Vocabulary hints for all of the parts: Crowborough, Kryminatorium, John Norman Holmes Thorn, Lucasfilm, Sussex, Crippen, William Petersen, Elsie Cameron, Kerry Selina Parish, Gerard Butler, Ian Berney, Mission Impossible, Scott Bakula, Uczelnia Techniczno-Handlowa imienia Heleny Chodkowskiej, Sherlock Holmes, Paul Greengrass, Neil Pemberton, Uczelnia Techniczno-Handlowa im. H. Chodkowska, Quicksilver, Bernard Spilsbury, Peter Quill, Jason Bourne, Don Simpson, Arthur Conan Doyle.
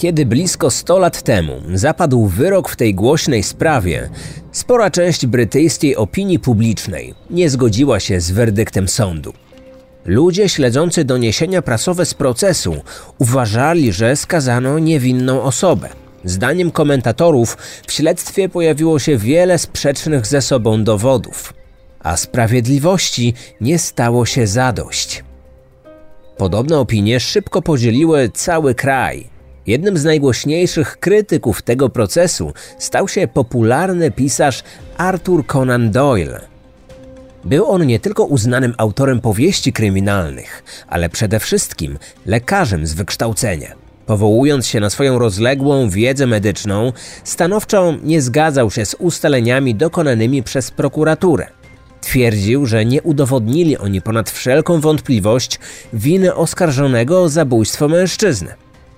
kiedy blisko 100 lat temu zapadł wyrok w tej głośnej sprawie, spora część brytyjskiej opinii publicznej nie zgodziła się z werdyktem sądu. Ludzie śledzący doniesienia prasowe z procesu uważali, że skazano niewinną osobę. Zdaniem komentatorów w śledztwie pojawiło się wiele sprzecznych ze sobą dowodów, a sprawiedliwości nie stało się zadość. Podobne opinie szybko podzieliły cały kraj. Jednym z najgłośniejszych krytyków tego procesu stał się popularny pisarz Arthur Conan Doyle. Był on nie tylko uznanym autorem powieści kryminalnych, ale przede wszystkim lekarzem z wykształcenia. Powołując się na swoją rozległą wiedzę medyczną, stanowczo nie zgadzał się z ustaleniami dokonanymi przez prokuraturę. Twierdził, że nie udowodnili oni ponad wszelką wątpliwość winy oskarżonego o zabójstwo mężczyzny.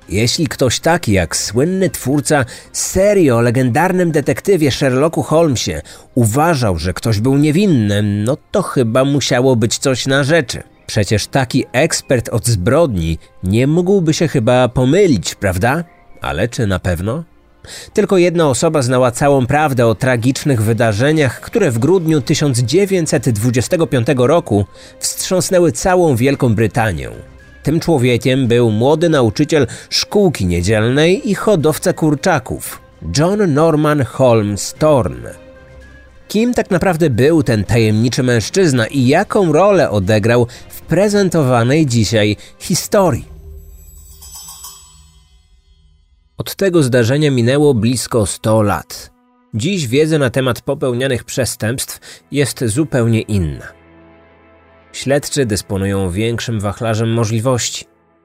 Jeśli ktoś taki jak słynny twórca serii o legendarnym detektywie Sherlocku Holmesie uważał, że ktoś był niewinny, no to chyba musiało być coś na rzeczy. Przecież taki ekspert od zbrodni nie mógłby się chyba pomylić, prawda? Ale czy na pewno? Tylko jedna osoba znała całą prawdę o tragicznych wydarzeniach, które w grudniu 1925 roku wstrząsnęły całą Wielką Brytanią. Tym człowiekiem był młody nauczyciel szkółki niedzielnej i hodowca kurczaków, John Norman Holmes Thorn. Kim tak naprawdę był ten tajemniczy mężczyzna i jaką rolę odegrał w prezentowanej dzisiaj historii? Od tego zdarzenia minęło blisko 100 lat. Dziś wiedza na temat popełnianych przestępstw jest zupełnie inna. Śledczy dysponują większym wachlarzem możliwości.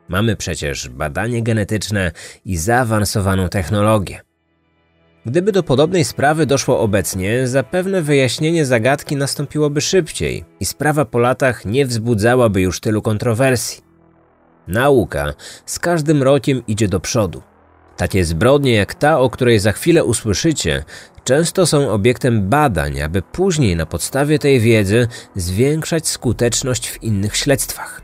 Mamy przecież badanie genetyczne i zaawansowaną technologię. Gdyby do podobnej sprawy doszło obecnie, zapewne wyjaśnienie zagadki nastąpiłoby szybciej i sprawa po latach nie wzbudzałaby już tylu kontrowersji. Nauka z każdym rokiem idzie do przodu. Takie zbrodnie jak ta, o której za chwilę usłyszycie, często są obiektem badań, aby później na podstawie tej wiedzy zwiększać skuteczność w innych śledztwach.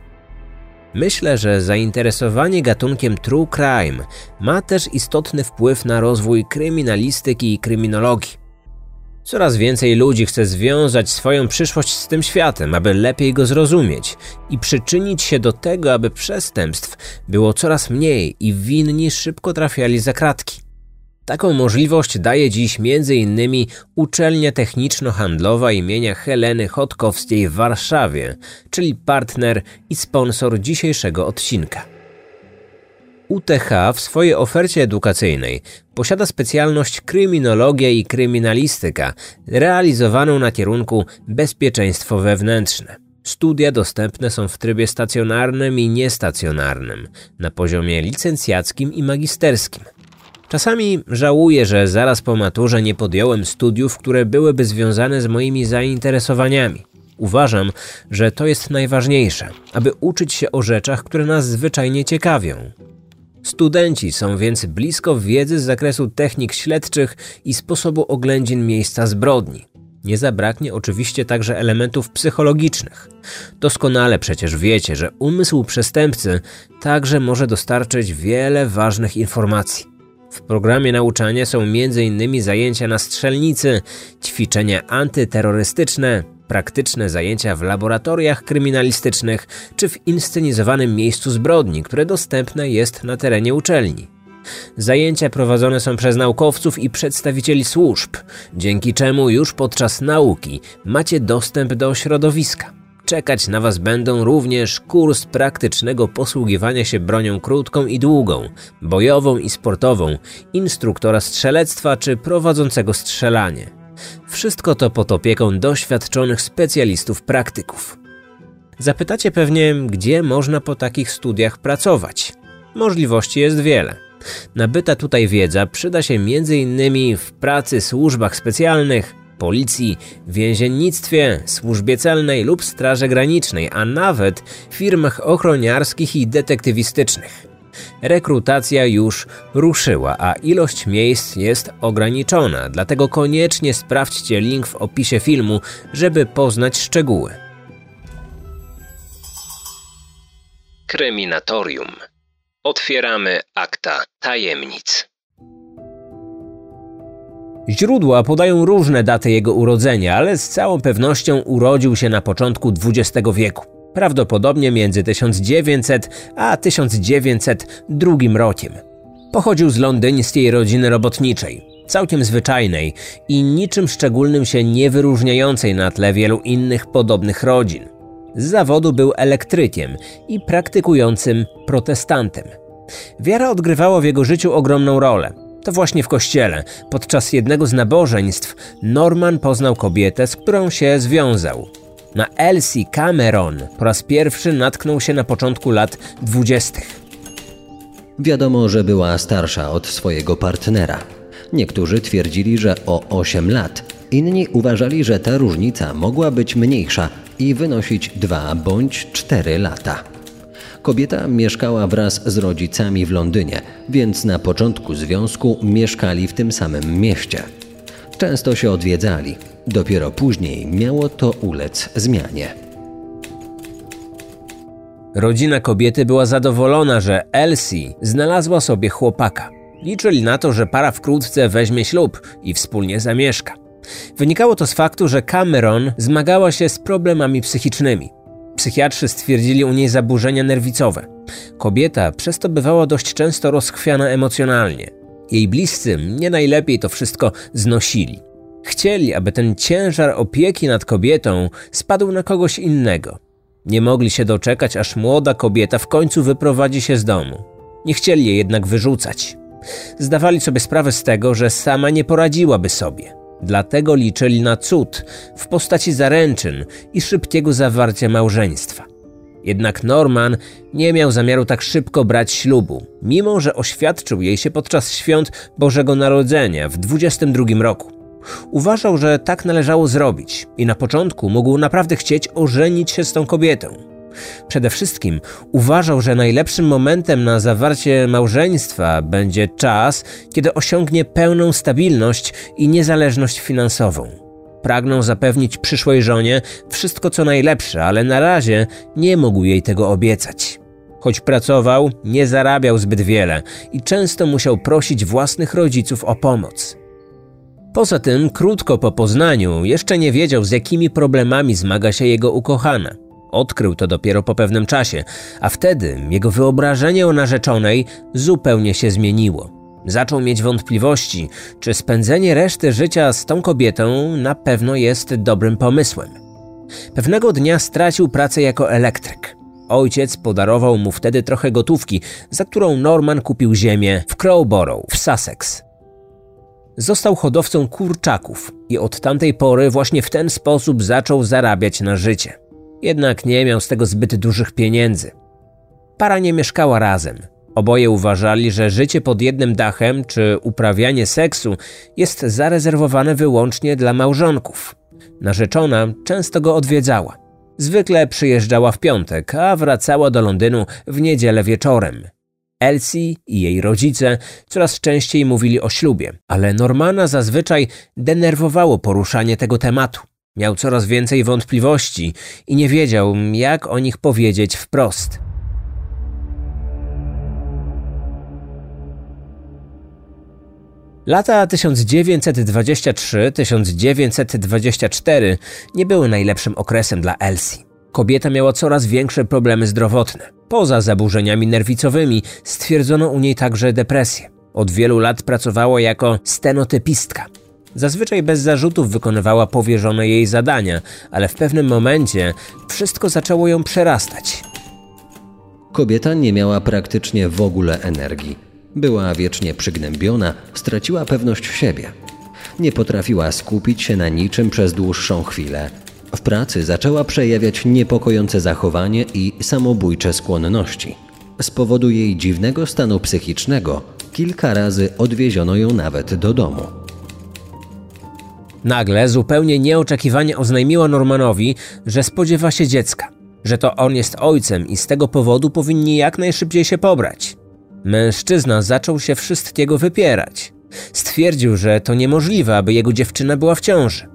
Myślę, że zainteresowanie gatunkiem true crime ma też istotny wpływ na rozwój kryminalistyki i kryminologii. Coraz więcej ludzi chce związać swoją przyszłość z tym światem, aby lepiej go zrozumieć i przyczynić się do tego, aby przestępstw było coraz mniej i winni szybko trafiali za kratki. Taką możliwość daje dziś m.in. Uczelnia Techniczno-Handlowa imienia Heleny Chodkowskiej w Warszawie, czyli partner i sponsor dzisiejszego odcinka. UTH w swojej ofercie edukacyjnej posiada specjalność kryminologia i kryminalistyka, realizowaną na kierunku bezpieczeństwo wewnętrzne. Studia dostępne są w trybie stacjonarnym i niestacjonarnym, na poziomie licencjackim i magisterskim. Czasami żałuję, że zaraz po maturze nie podjąłem studiów, które byłyby związane z moimi zainteresowaniami. Uważam, że to jest najważniejsze, aby uczyć się o rzeczach, które nas zwyczajnie ciekawią. Studenci są więc blisko wiedzy z zakresu technik śledczych i sposobu oględzin miejsca zbrodni. Nie zabraknie oczywiście także elementów psychologicznych. Doskonale przecież wiecie, że umysł przestępcy także może dostarczyć wiele ważnych informacji. W programie nauczania są m.in. zajęcia na strzelnicy, ćwiczenia antyterrorystyczne, praktyczne zajęcia w laboratoriach kryminalistycznych czy w inscenizowanym miejscu zbrodni, które dostępne jest na terenie uczelni. Zajęcia prowadzone są przez naukowców i przedstawicieli służb, dzięki czemu już podczas nauki macie dostęp do środowiska. Czekać na Was będą również kurs praktycznego posługiwania się bronią krótką i długą, bojową i sportową, instruktora strzelectwa czy prowadzącego strzelanie. Wszystko to pod opieką doświadczonych specjalistów praktyków. Zapytacie pewnie, gdzie można po takich studiach pracować. Możliwości jest wiele. Nabyta tutaj wiedza przyda się m.in. w pracy, służbach specjalnych, policji, więziennictwie, służbie celnej lub straży granicznej, a nawet firmach ochroniarskich i detektywistycznych. Rekrutacja już ruszyła, a ilość miejsc jest ograniczona, dlatego koniecznie sprawdźcie link w opisie filmu, żeby poznać szczegóły. Kryminatorium. Otwieramy akta tajemnic. Źródła podają różne daty jego urodzenia, ale z całą pewnością urodził się na początku XX wieku, prawdopodobnie między 1900 a 1902 rokiem. Pochodził z londyńskiej rodziny robotniczej, całkiem zwyczajnej i niczym szczególnym się nie wyróżniającej na tle wielu innych podobnych rodzin. Z zawodu był elektrykiem i praktykującym protestantem. Wiara odgrywała w jego życiu ogromną rolę. To właśnie w kościele, podczas jednego z nabożeństw, Norman poznał kobietę, z którą się związał. Na Elsie Cameron po raz pierwszy natknął się na początku lat 20. Wiadomo, że była starsza od swojego partnera. Niektórzy twierdzili, że o 8 lat, inni uważali, że ta różnica mogła być mniejsza i wynosić 2 bądź 4 lata. Kobieta mieszkała wraz z rodzicami w Londynie, więc na początku związku mieszkali w tym samym mieście. Często się odwiedzali, dopiero później miało to ulec zmianie. Rodzina kobiety była zadowolona, że Elsie znalazła sobie chłopaka. Liczyli na to, że para wkrótce weźmie ślub i wspólnie zamieszka. Wynikało to z faktu, że Cameron zmagała się z problemami psychicznymi. Psychiatrzy stwierdzili u niej zaburzenia nerwicowe. Kobieta przez to bywała dość często rozchwiana emocjonalnie. Jej bliscy nie najlepiej to wszystko znosili. Chcieli, aby ten ciężar opieki nad kobietą spadł na kogoś innego. Nie mogli się doczekać, aż młoda kobieta w końcu wyprowadzi się z domu. Nie chcieli jej jednak wyrzucać. Zdawali sobie sprawę z tego, że sama nie poradziłaby sobie. Dlatego liczyli na cud w postaci zaręczyn i szybkiego zawarcia małżeństwa. Jednak Norman nie miał zamiaru tak szybko brać ślubu, mimo że oświadczył jej się podczas świąt Bożego Narodzenia w 22 roku. Uważał, że tak należało zrobić i na początku mógł naprawdę chcieć ożenić się z tą kobietą. Przede wszystkim uważał, że najlepszym momentem na zawarcie małżeństwa będzie czas, kiedy osiągnie pełną stabilność i niezależność finansową. Pragnął zapewnić przyszłej żonie wszystko co najlepsze, ale na razie nie mógł jej tego obiecać. Choć pracował, nie zarabiał zbyt wiele i często musiał prosić własnych rodziców o pomoc. Poza tym, krótko po poznaniu, jeszcze nie wiedział, z jakimi problemami zmaga się jego ukochana. Odkrył to dopiero po pewnym czasie, a wtedy jego wyobrażenie o narzeczonej zupełnie się zmieniło. Zaczął mieć wątpliwości, czy spędzenie reszty życia z tą kobietą na pewno jest dobrym pomysłem. Pewnego dnia stracił pracę jako elektryk. Ojciec podarował mu wtedy trochę gotówki, za którą Norman kupił ziemię w Crowborough w Sussex. Został hodowcą kurczaków i od tamtej pory właśnie w ten sposób zaczął zarabiać na życie. Jednak nie miał z tego zbyt dużych pieniędzy. Para nie mieszkała razem. Oboje uważali, że życie pod jednym dachem czy uprawianie seksu jest zarezerwowane wyłącznie dla małżonków. Narzeczona często go odwiedzała. Zwykle przyjeżdżała w piątek, a wracała do Londynu w niedzielę wieczorem. Elsie i jej rodzice coraz częściej mówili o ślubie, ale Normana zazwyczaj denerwowało poruszanie tego tematu. Miał coraz więcej wątpliwości i nie wiedział, jak o nich powiedzieć wprost. Lata 1923-1924 nie były najlepszym okresem dla Elsie. Kobieta miała coraz większe problemy zdrowotne. Poza zaburzeniami nerwicowymi stwierdzono u niej także depresję. Od wielu lat pracowała jako stenotypistka. Zazwyczaj bez zarzutów wykonywała powierzone jej zadania, ale w pewnym momencie wszystko zaczęło ją przerastać. Kobieta nie miała praktycznie w ogóle energii. Była wiecznie przygnębiona, straciła pewność siebie. Nie potrafiła skupić się na niczym przez dłuższą chwilę. W pracy zaczęła przejawiać niepokojące zachowanie i samobójcze skłonności. Z powodu jej dziwnego stanu psychicznego kilka razy odwieziono ją nawet do domu. Nagle, zupełnie nieoczekiwanie oznajmiła Normanowi, że spodziewa się dziecka, że to on jest ojcem i z tego powodu powinni jak najszybciej się pobrać. Mężczyzna zaczął się wszystkiego wypierać. Stwierdził, że to niemożliwe, aby jego dziewczyna była w ciąży.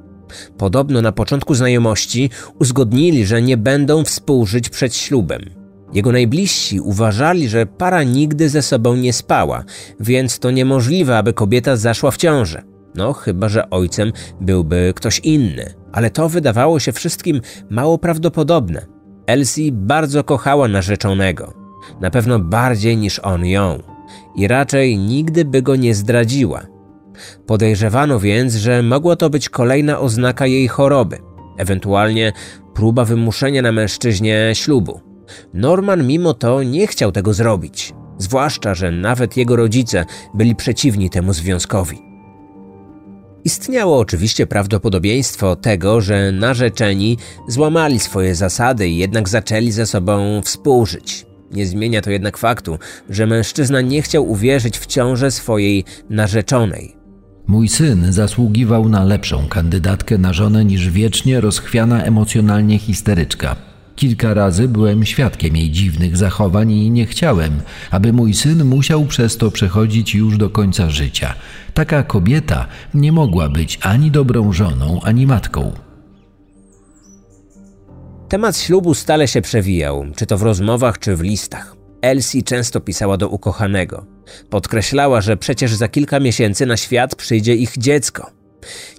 Podobno na początku znajomości uzgodnili, że nie będą współżyć przed ślubem. Jego najbliżsi uważali, że para nigdy ze sobą nie spała, więc to niemożliwe, aby kobieta zaszła w ciążę. No, chyba że ojcem byłby ktoś inny. Ale to wydawało się wszystkim mało prawdopodobne. Elsie bardzo kochała narzeczonego. Na pewno bardziej niż on ją. I raczej nigdy by go nie zdradziła. Podejrzewano więc, że mogła to być kolejna oznaka jej choroby. Ewentualnie próba wymuszenia na mężczyźnie ślubu. Norman mimo to nie chciał tego zrobić. Zwłaszcza, że nawet jego rodzice byli przeciwni temu związkowi. Istniało oczywiście prawdopodobieństwo tego, że narzeczeni złamali swoje zasady i jednak zaczęli ze sobą współżyć. Nie zmienia to jednak faktu, że mężczyzna nie chciał uwierzyć w ciążę swojej narzeczonej. Mój syn zasługiwał na lepszą kandydatkę na żonę niż wiecznie rozchwiana emocjonalnie histeryczka. Kilka razy byłem świadkiem jej dziwnych zachowań i nie chciałem, aby mój syn musiał przez to przechodzić już do końca życia. Taka kobieta nie mogła być ani dobrą żoną, ani matką. Temat ślubu stale się przewijał, czy to w rozmowach, czy w listach. Elsie często pisała do ukochanego. Podkreślała, że przecież za kilka miesięcy na świat przyjdzie ich dziecko.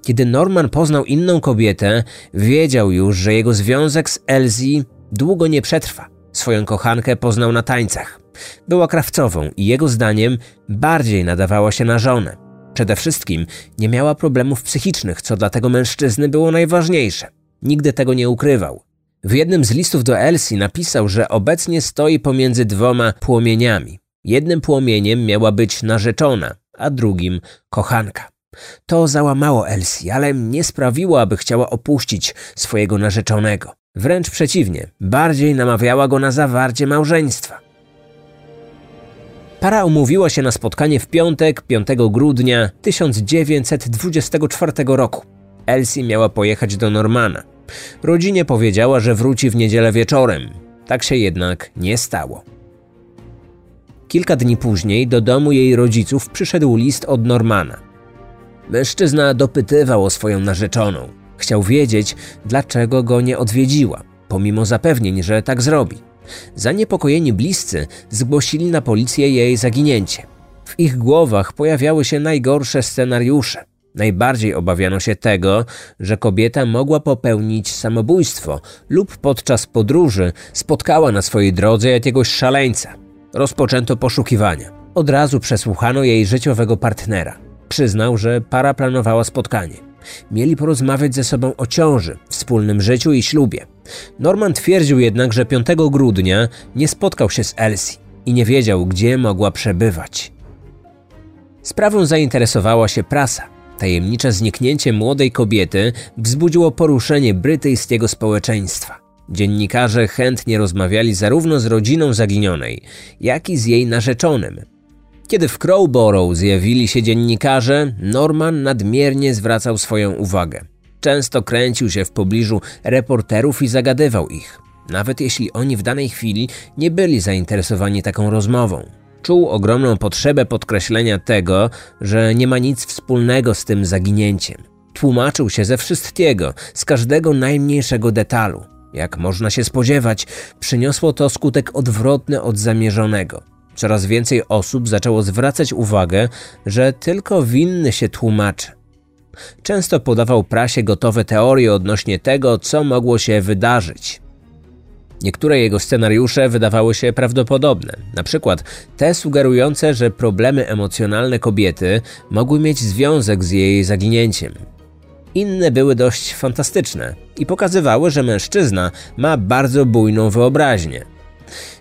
Kiedy Norman poznał inną kobietę, wiedział już, że jego związek z Elsie długo nie przetrwa. Swoją kochankę poznał na tańcach. Była krawcową i jego zdaniem bardziej nadawała się na żonę. Przede wszystkim nie miała problemów psychicznych, co dla tego mężczyzny było najważniejsze. Nigdy tego nie ukrywał. W jednym z listów do Elsie napisał, że obecnie stoi pomiędzy dwoma płomieniami. Jednym płomieniem miała być narzeczona, a drugim kochanka. To załamało Elsie, ale nie sprawiło, aby chciała opuścić swojego narzeczonego. Wręcz przeciwnie, bardziej namawiała go na zawarcie małżeństwa. Para umówiła się na spotkanie w piątek, 5 grudnia 1924 roku. Elsie miała pojechać do Normana. Rodzinie powiedziała, że wróci w niedzielę wieczorem. Tak się jednak nie stało. Kilka dni później do domu jej rodziców przyszedł list od Normana. Mężczyzna dopytywał o swoją narzeczoną. Chciał wiedzieć, dlaczego go nie odwiedziła, pomimo zapewnień, że tak zrobi. Zaniepokojeni bliscy zgłosili na policję jej zaginięcie. W ich głowach pojawiały się najgorsze scenariusze. Najbardziej obawiano się tego, że kobieta mogła popełnić samobójstwo lub podczas podróży spotkała na swojej drodze jakiegoś szaleńca. Rozpoczęto poszukiwania. Od razu przesłuchano jej życiowego partnera. Przyznał, że para planowała spotkanie. Mieli porozmawiać ze sobą o ciąży, wspólnym życiu i ślubie. Norman twierdził jednak, że 5 grudnia nie spotkał się z Elsie i nie wiedział, gdzie mogła przebywać. Sprawą zainteresowała się prasa. Tajemnicze zniknięcie młodej kobiety wzbudziło poruszenie brytyjskiego społeczeństwa. Dziennikarze chętnie rozmawiali zarówno z rodziną zaginionej, jak i z jej narzeczonym. Kiedy w Crowborough zjawili się dziennikarze, Norman nadmiernie zwracał swoją uwagę. Często kręcił się w pobliżu reporterów i zagadywał ich, nawet jeśli oni w danej chwili nie byli zainteresowani taką rozmową. Czuł ogromną potrzebę podkreślenia tego, że nie ma nic wspólnego z tym zaginięciem. Tłumaczył się ze wszystkiego, z każdego najmniejszego detalu. Jak można się spodziewać, przyniosło to skutek odwrotny od zamierzonego. Coraz więcej osób zaczęło zwracać uwagę, że tylko winny się tłumaczy. Często podawał prasie gotowe teorie odnośnie tego, co mogło się wydarzyć. Niektóre jego scenariusze wydawały się prawdopodobne, na przykład te sugerujące, że problemy emocjonalne kobiety mogły mieć związek z jej zaginięciem. Inne były dość fantastyczne i pokazywały, że mężczyzna ma bardzo bujną wyobraźnię.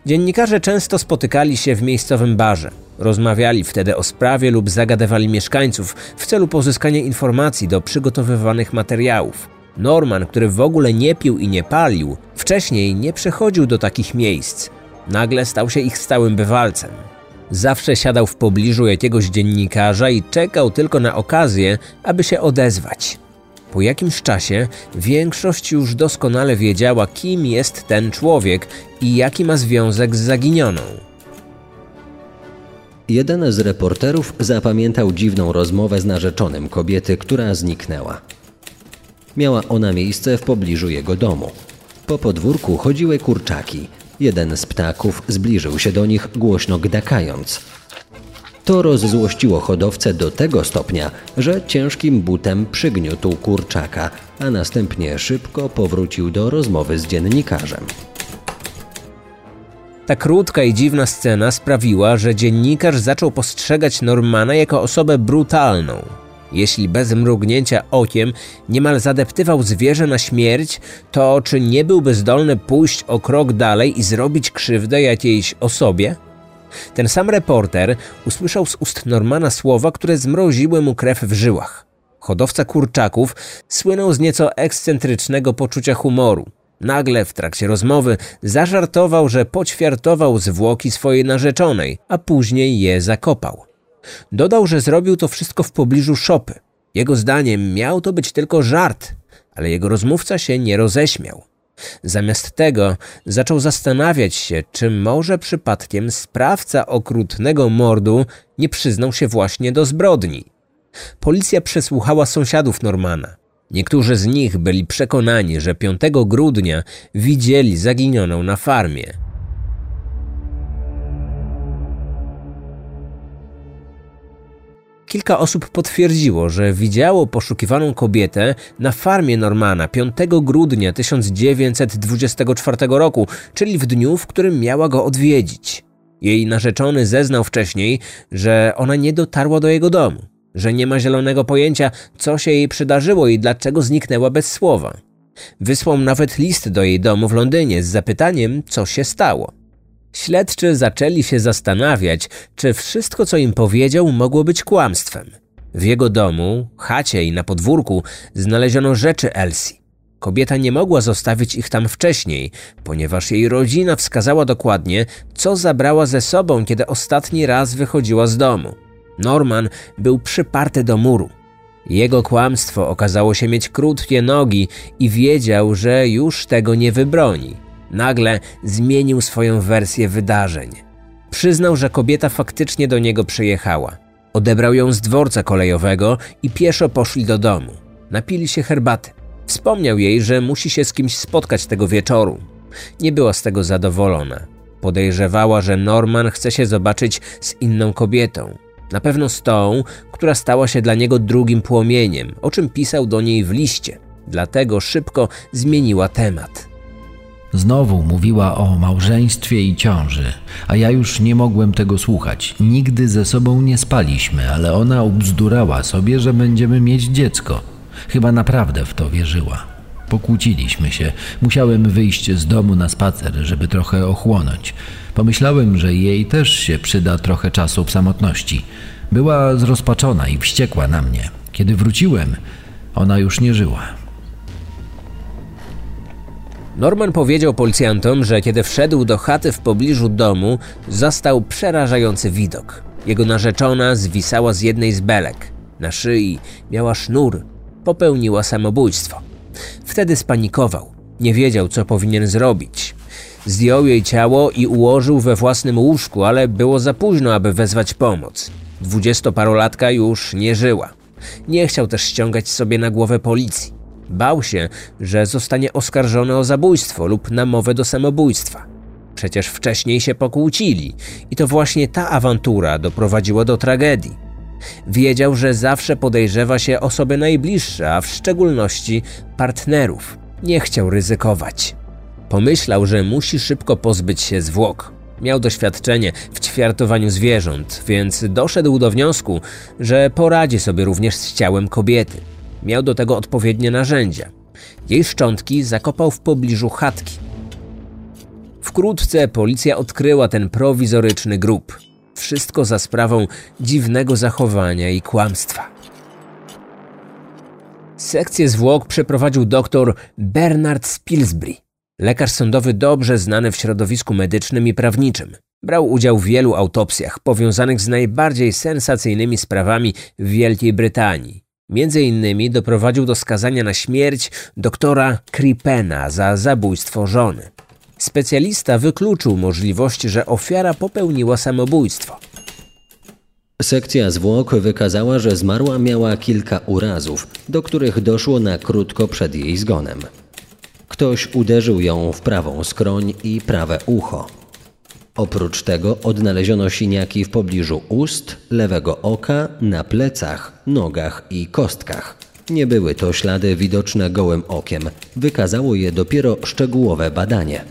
Dziennikarze często spotykali się w miejscowym barze. Rozmawiali wtedy o sprawie lub zagadywali mieszkańców w celu pozyskania informacji do przygotowywanych materiałów. Norman, który w ogóle nie pił i nie palił, wcześniej nie przychodził do takich miejsc. Nagle stał się ich stałym bywalcem. Zawsze siadał w pobliżu jakiegoś dziennikarza i czekał tylko na okazję, aby się odezwać. Po jakimś czasie większość już doskonale wiedziała, kim jest ten człowiek i jaki ma związek z zaginioną. Jeden z reporterów zapamiętał dziwną rozmowę z narzeczonym kobiety, która zniknęła. Miała ona miejsce w pobliżu jego domu. Po podwórku chodziły kurczaki. Jeden z ptaków zbliżył się do nich, głośno gdakając. To rozzłościło hodowcę do tego stopnia, że ciężkim butem przygniótł kurczaka, a następnie szybko powrócił do rozmowy z dziennikarzem. Ta krótka i dziwna scena sprawiła, że dziennikarz zaczął postrzegać Normana jako osobę brutalną. Jeśli bez mrugnięcia okiem niemal zadeptywał zwierzę na śmierć, to czy nie byłby zdolny pójść o krok dalej i zrobić krzywdę jakiejś osobie? Ten sam reporter usłyszał z ust Normana słowa, które zmroziły mu krew w żyłach. Hodowca kurczaków słynął z nieco ekscentrycznego poczucia humoru. Nagle w trakcie rozmowy zażartował, że poćwiartował zwłoki swojej narzeczonej, a później je zakopał. Dodał, że zrobił to wszystko w pobliżu szopy. Jego zdaniem miał to być tylko żart, ale jego rozmówca się nie roześmiał. Zamiast tego zaczął zastanawiać się, czy może przypadkiem sprawca okrutnego mordu nie przyznał się właśnie do zbrodni. Policja przesłuchała sąsiadów Normana. Niektórzy z nich byli przekonani, że 5 grudnia widzieli zaginioną na farmie. Kilka osób potwierdziło, że widziało poszukiwaną kobietę na farmie Normana 5 grudnia 1924 roku, czyli w dniu, w którym miała go odwiedzić. Jej narzeczony zeznał wcześniej, że ona nie dotarła do jego domu, że nie ma zielonego pojęcia, co się jej przydarzyło i dlaczego zniknęła bez słowa. Wysłał nawet list do jej domu w Londynie z zapytaniem, co się stało. Śledczy zaczęli się zastanawiać, czy wszystko, co im powiedział, mogło być kłamstwem. W jego domu, chacie i na podwórku znaleziono rzeczy Elsie. Kobieta nie mogła zostawić ich tam wcześniej, ponieważ jej rodzina wskazała dokładnie, co zabrała ze sobą, kiedy ostatni raz wychodziła z domu. Norman był przyparty do muru. Jego kłamstwo okazało się mieć krótkie nogi i wiedział, że już tego nie wybroni. Nagle zmienił swoją wersję wydarzeń. Przyznał, że kobieta faktycznie do niego przyjechała. Odebrał ją z dworca kolejowego i pieszo poszli do domu. Napili się herbaty. Wspomniał jej, że musi się z kimś spotkać tego wieczoru. Nie była z tego zadowolona. Podejrzewała, że Norman chce się zobaczyć z inną kobietą. Na pewno z tą, która stała się dla niego drugim płomieniem, o czym pisał do niej w liście. Dlatego szybko zmieniła temat. Znowu mówiła o małżeństwie i ciąży, a ja już nie mogłem tego słuchać. Nigdy ze sobą nie spaliśmy, ale ona ubzdurała sobie, że będziemy mieć dziecko. Chyba naprawdę w to wierzyła. Pokłóciliśmy się. Musiałem wyjść z domu na spacer, żeby trochę ochłonąć. Pomyślałem, że jej też się przyda trochę czasu w samotności. Była zrozpaczona i wściekła na mnie. Kiedy wróciłem, ona już nie żyła. Norman powiedział policjantom, że kiedy wszedł do chaty w pobliżu domu, zastał przerażający widok. Jego narzeczona zwisała z jednej z belek. Na szyi miała sznur. Popełniła samobójstwo. Wtedy spanikował. Nie wiedział, co powinien zrobić. Zdjął jej ciało i ułożył we własnym łóżku, ale było za późno, aby wezwać pomoc. 20-parolatka już nie żyła. Nie chciał też ściągać sobie na głowę policji. Bał się, że zostanie oskarżony o zabójstwo lub namowę do samobójstwa. Przecież wcześniej się pokłócili i to właśnie ta awantura doprowadziła do tragedii. Wiedział, że zawsze podejrzewa się osoby najbliższe, a w szczególności partnerów. Nie chciał ryzykować. Pomyślał, że musi szybko pozbyć się zwłok. Miał doświadczenie w ćwiartowaniu zwierząt, więc doszedł do wniosku, że poradzi sobie również z ciałem kobiety. Miał do tego odpowiednie narzędzia. Jej szczątki zakopał w pobliżu chatki. Wkrótce policja odkryła ten prowizoryczny grób. Wszystko za sprawą dziwnego zachowania i kłamstwa. Sekcję zwłok przeprowadził dr Bernard Spilsbury, lekarz sądowy dobrze znany w środowisku medycznym i prawniczym. Brał udział w wielu autopsjach powiązanych z najbardziej sensacyjnymi sprawami w Wielkiej Brytanii. Między innymi doprowadził do skazania na śmierć doktora Crippena za zabójstwo żony. Specjalista wykluczył możliwość, że ofiara popełniła samobójstwo. Sekcja zwłok wykazała, że zmarła miała kilka urazów, do których doszło na krótko przed jej zgonem. Ktoś uderzył ją w prawą skroń i prawe ucho. Oprócz tego odnaleziono siniaki w pobliżu ust, lewego oka, na plecach, nogach i kostkach. Nie były to ślady widoczne gołym okiem. Wykazało je dopiero szczegółowe badanie.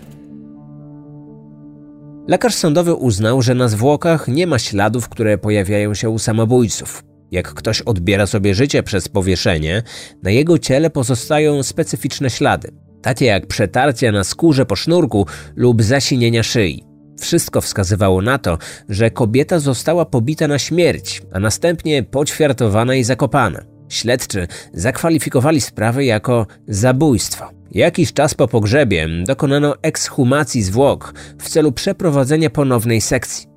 Lekarz sądowy uznał, że na zwłokach nie ma śladów, które pojawiają się u samobójców. Jak ktoś odbiera sobie życie przez powieszenie, na jego ciele pozostają specyficzne ślady, takie jak przetarcia na skórze po sznurku lub zasinienia szyi. Wszystko wskazywało na to, że kobieta została pobita na śmierć, a następnie poćwiartowana i zakopana. Śledczy zakwalifikowali sprawę jako zabójstwo. Jakiś czas po pogrzebie dokonano ekshumacji zwłok w celu przeprowadzenia ponownej sekcji.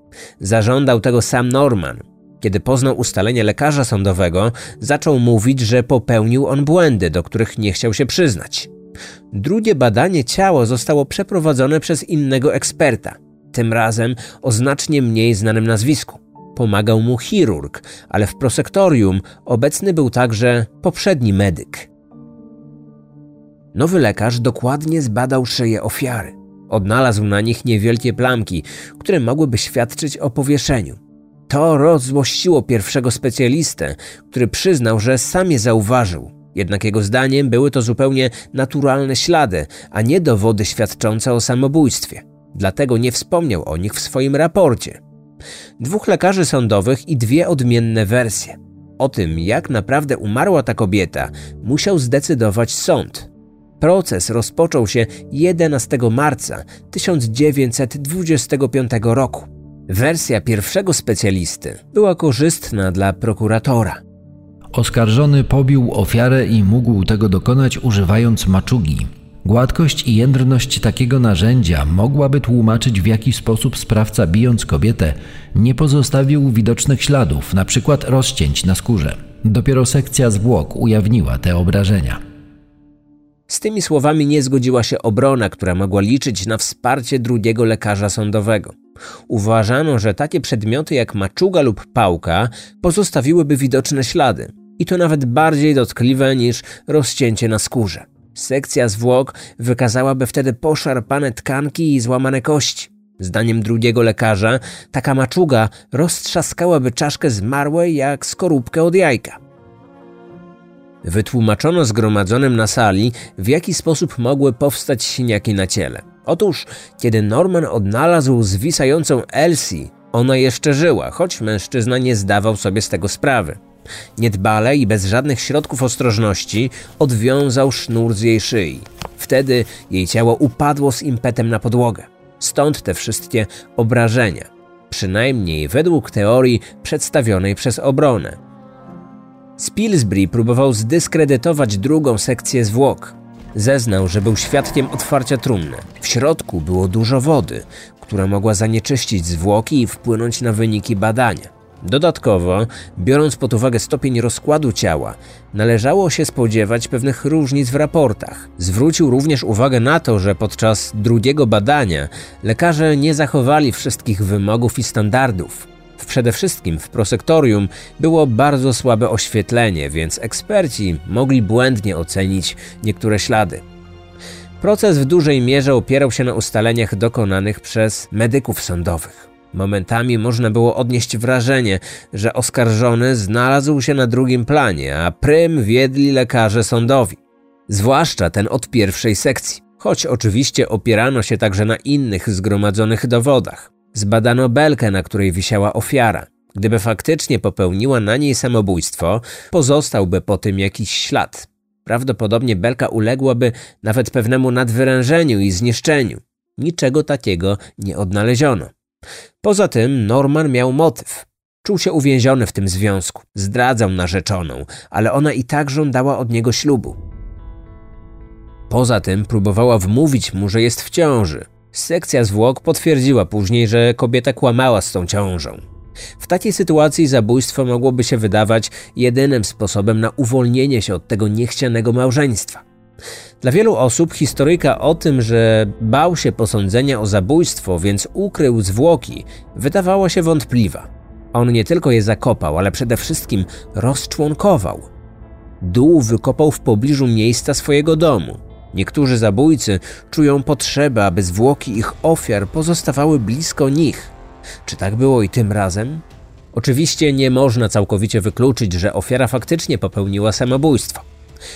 Zażądał tego sam Norman. Kiedy poznał ustalenie lekarza sądowego, zaczął mówić, że popełnił on błędy, do których nie chciał się przyznać. Drugie badanie ciała zostało przeprowadzone przez innego eksperta, tym razem o znacznie mniej znanym nazwisku. Pomagał mu chirurg, ale w prosektorium obecny był także poprzedni medyk. Nowy lekarz dokładnie zbadał szyję ofiary. Odnalazł na nich niewielkie plamki, które mogłyby świadczyć o powieszeniu. To rozzłościło pierwszego specjalistę, który przyznał, że sam je zauważył. Jednak jego zdaniem były to zupełnie naturalne ślady, a nie dowody świadczące o samobójstwie. Dlatego nie wspomniał o nich w swoim raporcie. Dwóch lekarzy sądowych i dwie odmienne wersje. O tym, jak naprawdę umarła ta kobieta, musiał zdecydować sąd. Proces rozpoczął się 11 marca 1925 roku. Wersja pierwszego specjalisty była korzystna dla prokuratora. Oskarżony pobił ofiarę i mógł tego dokonać używając maczugi. Gładkość i jędrność takiego narzędzia mogłaby tłumaczyć, w jaki sposób sprawca, bijąc kobietę, nie pozostawił widocznych śladów, np. rozcięć na skórze. Dopiero sekcja zwłok ujawniła te obrażenia. Z tymi słowami nie zgodziła się obrona, która mogła liczyć na wsparcie drugiego lekarza sądowego. Uważano, że takie przedmioty jak maczuga lub pałka pozostawiłyby widoczne ślady. I to nawet bardziej dotkliwe niż rozcięcie na skórze. Sekcja zwłok wykazałaby wtedy poszarpane tkanki i złamane kości. Zdaniem drugiego lekarza taka maczuga roztrzaskałaby czaszkę zmarłej jak skorupkę od jajka. Wytłumaczono zgromadzonym na sali, w jaki sposób mogły powstać siniaki na ciele. Otóż, kiedy Norman odnalazł zwisającą Elsie, ona jeszcze żyła, choć mężczyzna nie zdawał sobie z tego sprawy. Niedbale i bez żadnych środków ostrożności odwiązał sznur z jej szyi. Wtedy jej ciało upadło z impetem na podłogę. Stąd te wszystkie obrażenia. Przynajmniej według teorii przedstawionej przez obronę. Spilsbury próbował zdyskredytować drugą sekcję zwłok. Zeznał, że był świadkiem otwarcia trumny. W środku było dużo wody, która mogła zanieczyścić zwłoki i wpłynąć na wyniki badania. Dodatkowo, biorąc pod uwagę stopień rozkładu ciała, należało się spodziewać pewnych różnic w raportach. Zwrócił również uwagę na to, że podczas drugiego badania lekarze nie zachowali wszystkich wymogów i standardów. Przede wszystkim w prosektorium było bardzo słabe oświetlenie, więc eksperci mogli błędnie ocenić niektóre ślady. Proces w dużej mierze opierał się na ustaleniach dokonanych przez medyków sądowych. Momentami można było odnieść wrażenie, że oskarżony znalazł się na drugim planie, a prym wiedli lekarze sądowi. Zwłaszcza ten od pierwszej sekcji, choć oczywiście opierano się także na innych zgromadzonych dowodach. Zbadano belkę, na której wisiała ofiara. Gdyby faktycznie popełniła na niej samobójstwo, pozostałby po tym jakiś ślad. Prawdopodobnie belka uległaby nawet pewnemu nadwyrężeniu i zniszczeniu. Niczego takiego nie odnaleziono. Poza tym Norman miał motyw. Czuł się uwięziony w tym związku. Zdradzał narzeczoną, ale ona i tak żądała od niego ślubu. Poza tym próbowała wmówić mu, że jest w ciąży. Sekcja zwłok potwierdziła później, że kobieta kłamała z tą ciążą. W takiej sytuacji zabójstwo mogłoby się wydawać jedynym sposobem na uwolnienie się od tego niechcianego małżeństwa. Dla wielu osób historyjka o tym, że bał się posądzenia o zabójstwo, więc ukrył zwłoki, wydawała się wątpliwa. On nie tylko je zakopał, ale przede wszystkim rozczłonkował. Dół wykopał w pobliżu miejsca swojego domu. Niektórzy zabójcy czują potrzebę, aby zwłoki ich ofiar pozostawały blisko nich. Czy tak było i tym razem? Oczywiście nie można całkowicie wykluczyć, że ofiara faktycznie popełniła samobójstwo.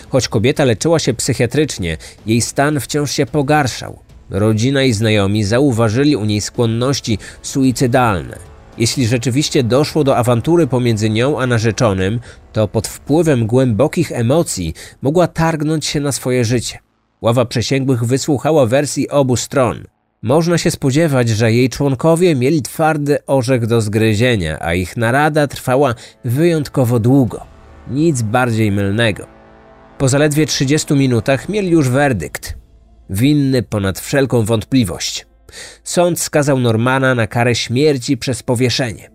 Choć kobieta leczyła się psychiatrycznie, jej stan wciąż się pogarszał. Rodzina i znajomi zauważyli u niej skłonności suicydalne. Jeśli rzeczywiście doszło do awantury pomiędzy nią a narzeczonym, to pod wpływem głębokich emocji mogła targnąć się na swoje życie. Ława przysięgłych wysłuchała wersji obu stron. Można się spodziewać, że jej członkowie mieli twardy orzech do zgryzienia, a ich narada trwała wyjątkowo długo. Nic bardziej mylnego. Po zaledwie 30 minutach mieli już werdykt. Winny ponad wszelką wątpliwość. Sąd skazał Normana na karę śmierci przez powieszenie.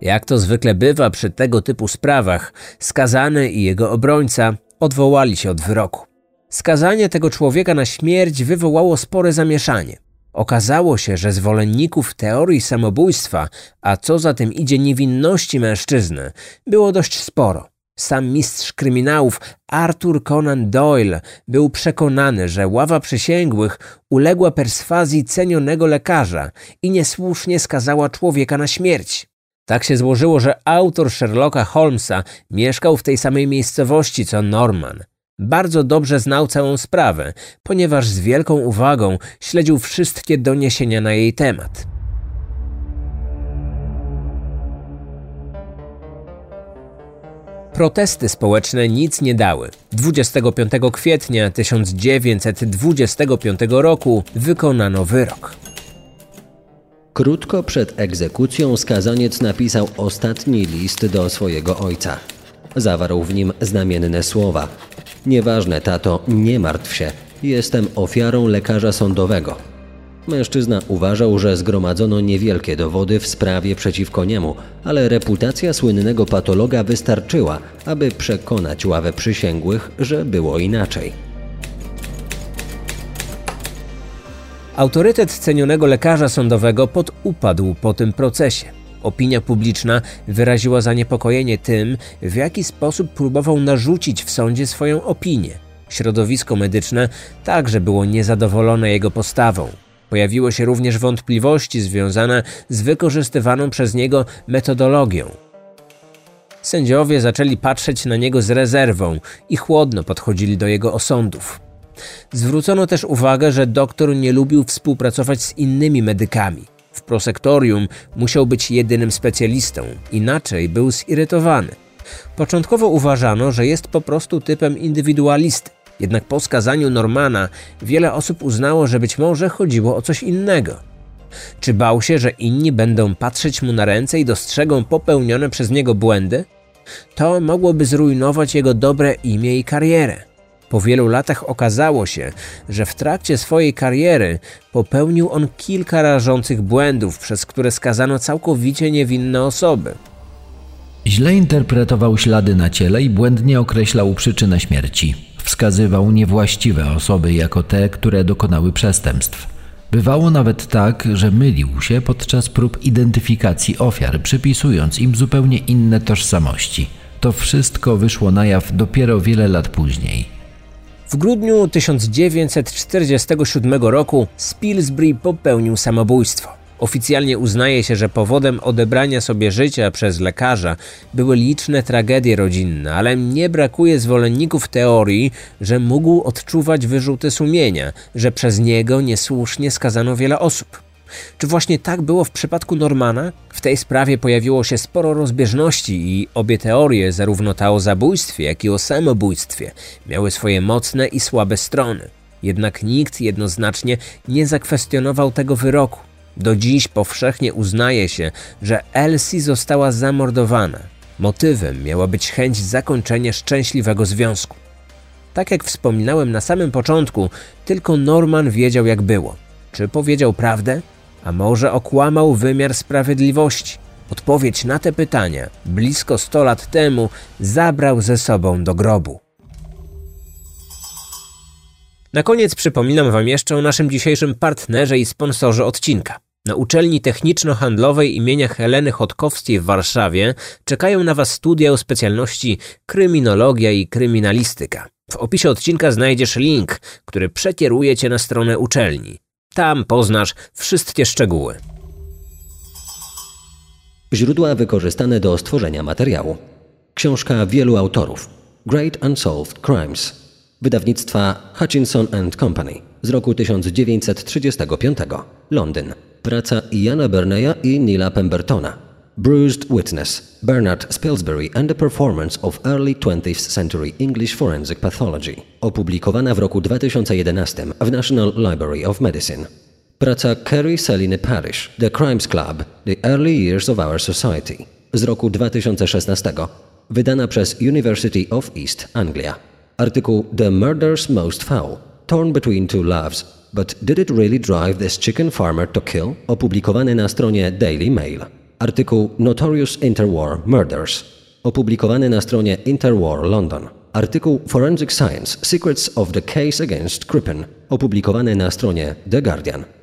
Jak to zwykle bywa przy tego typu sprawach, skazany i jego obrońca odwołali się od wyroku. Skazanie tego człowieka na śmierć wywołało spore zamieszanie. Okazało się, że zwolenników teorii samobójstwa, a co za tym idzie niewinności mężczyzny, było dość sporo. Sam mistrz kryminałów Arthur Conan Doyle był przekonany, że ława przysięgłych uległa perswazji cenionego lekarza i niesłusznie skazała człowieka na śmierć. Tak się złożyło, że autor Sherlocka Holmesa mieszkał w tej samej miejscowości co Norman. Bardzo dobrze znał całą sprawę, ponieważ z wielką uwagą śledził wszystkie doniesienia na jej temat. Protesty społeczne nic nie dały. 25 kwietnia 1925 roku wykonano wyrok. Krótko przed egzekucją skazaniec napisał ostatni list do swojego ojca. Zawarł w nim znamienne słowa. Nieważne, tato, nie martw się. Jestem ofiarą lekarza sądowego. Mężczyzna uważał, że zgromadzono niewielkie dowody w sprawie przeciwko niemu, ale reputacja słynnego patologa wystarczyła, aby przekonać ławę przysięgłych, że było inaczej. Autorytet cenionego lekarza sądowego podupadł po tym procesie. Opinia publiczna wyraziła zaniepokojenie tym, w jaki sposób próbował narzucić w sądzie swoją opinię. Środowisko medyczne także było niezadowolone jego postawą. Pojawiły się również wątpliwości związane z wykorzystywaną przez niego metodologią. Sędziowie zaczęli patrzeć na niego z rezerwą i chłodno podchodzili do jego osądów. Zwrócono też uwagę, że doktor nie lubił współpracować z innymi medykami. W prosektorium musiał być jedynym specjalistą, inaczej był zirytowany. Początkowo uważano, że jest po prostu typem indywidualisty. Jednak po skazaniu Normana wiele osób uznało, że być może chodziło o coś innego. Czy bał się, że inni będą patrzeć mu na ręce i dostrzegą popełnione przez niego błędy? To mogłoby zrujnować jego dobre imię i karierę. Po wielu latach okazało się, że w trakcie swojej kariery popełnił on kilka rażących błędów, przez które skazano całkowicie niewinne osoby. Źle interpretował ślady na ciele i błędnie określał przyczynę śmierci. Wskazywał niewłaściwe osoby jako te, które dokonały przestępstw. Bywało nawet tak, że mylił się podczas prób identyfikacji ofiar, przypisując im zupełnie inne tożsamości. To wszystko wyszło na jaw dopiero wiele lat później. W grudniu 1947 roku Spilsbury popełnił samobójstwo. Oficjalnie uznaje się, że powodem odebrania sobie życia przez lekarza były liczne tragedie rodzinne, ale nie brakuje zwolenników teorii, że mógł odczuwać wyrzuty sumienia, że przez niego niesłusznie skazano wiele osób. Czy właśnie tak było w przypadku Normana? W tej sprawie pojawiło się sporo rozbieżności i obie teorie, zarówno ta o zabójstwie, jak i o samobójstwie, miały swoje mocne i słabe strony. Jednak nikt jednoznacznie nie zakwestionował tego wyroku. Do dziś powszechnie uznaje się, że Elsie została zamordowana. Motywem miała być chęć zakończenia szczęśliwego związku. Tak jak wspominałem na samym początku, tylko Norman wiedział, jak było. Czy powiedział prawdę? A może okłamał wymiar sprawiedliwości? Odpowiedź na te pytania blisko 100 lat temu zabrał ze sobą do grobu. Na koniec przypominam Wam jeszcze o naszym dzisiejszym partnerze i sponsorze odcinka. Na Uczelni Techniczno-Handlowej imienia Heleny Chodkowskiej w Warszawie czekają na Was studia o specjalności kryminologia i kryminalistyka. W opisie odcinka znajdziesz link, który przekieruje Cię na stronę uczelni. Tam poznasz wszystkie szczegóły. Źródła wykorzystane do stworzenia materiału. Książka wielu autorów. Great Unsolved Crimes. Wydawnictwa Hutchinson & Company z roku 1935. Londyn. Praca Iana Berneya i Neila Pembertona. Bruised Witness. Bernard Spilsbury and the Performance of Early 20th Century English Forensic Pathology. Opublikowana w roku 2011 w National Library of Medicine. Praca Kerry Seliny Parish. The Crimes Club. The Early Years of Our Society. Z roku 2016. Wydana przez University of East Anglia. Artykuł The Murder's Most Foul. Torn Between Two Loves. But Did It Really Drive This Chicken Farmer to Kill? Opublikowany na stronie Daily Mail. Artykuł Notorious Interwar Murders. Opublikowany na stronie Interwar London. Artykuł Forensic Science – Secrets of the Case Against Crippen. Opublikowany na stronie The Guardian.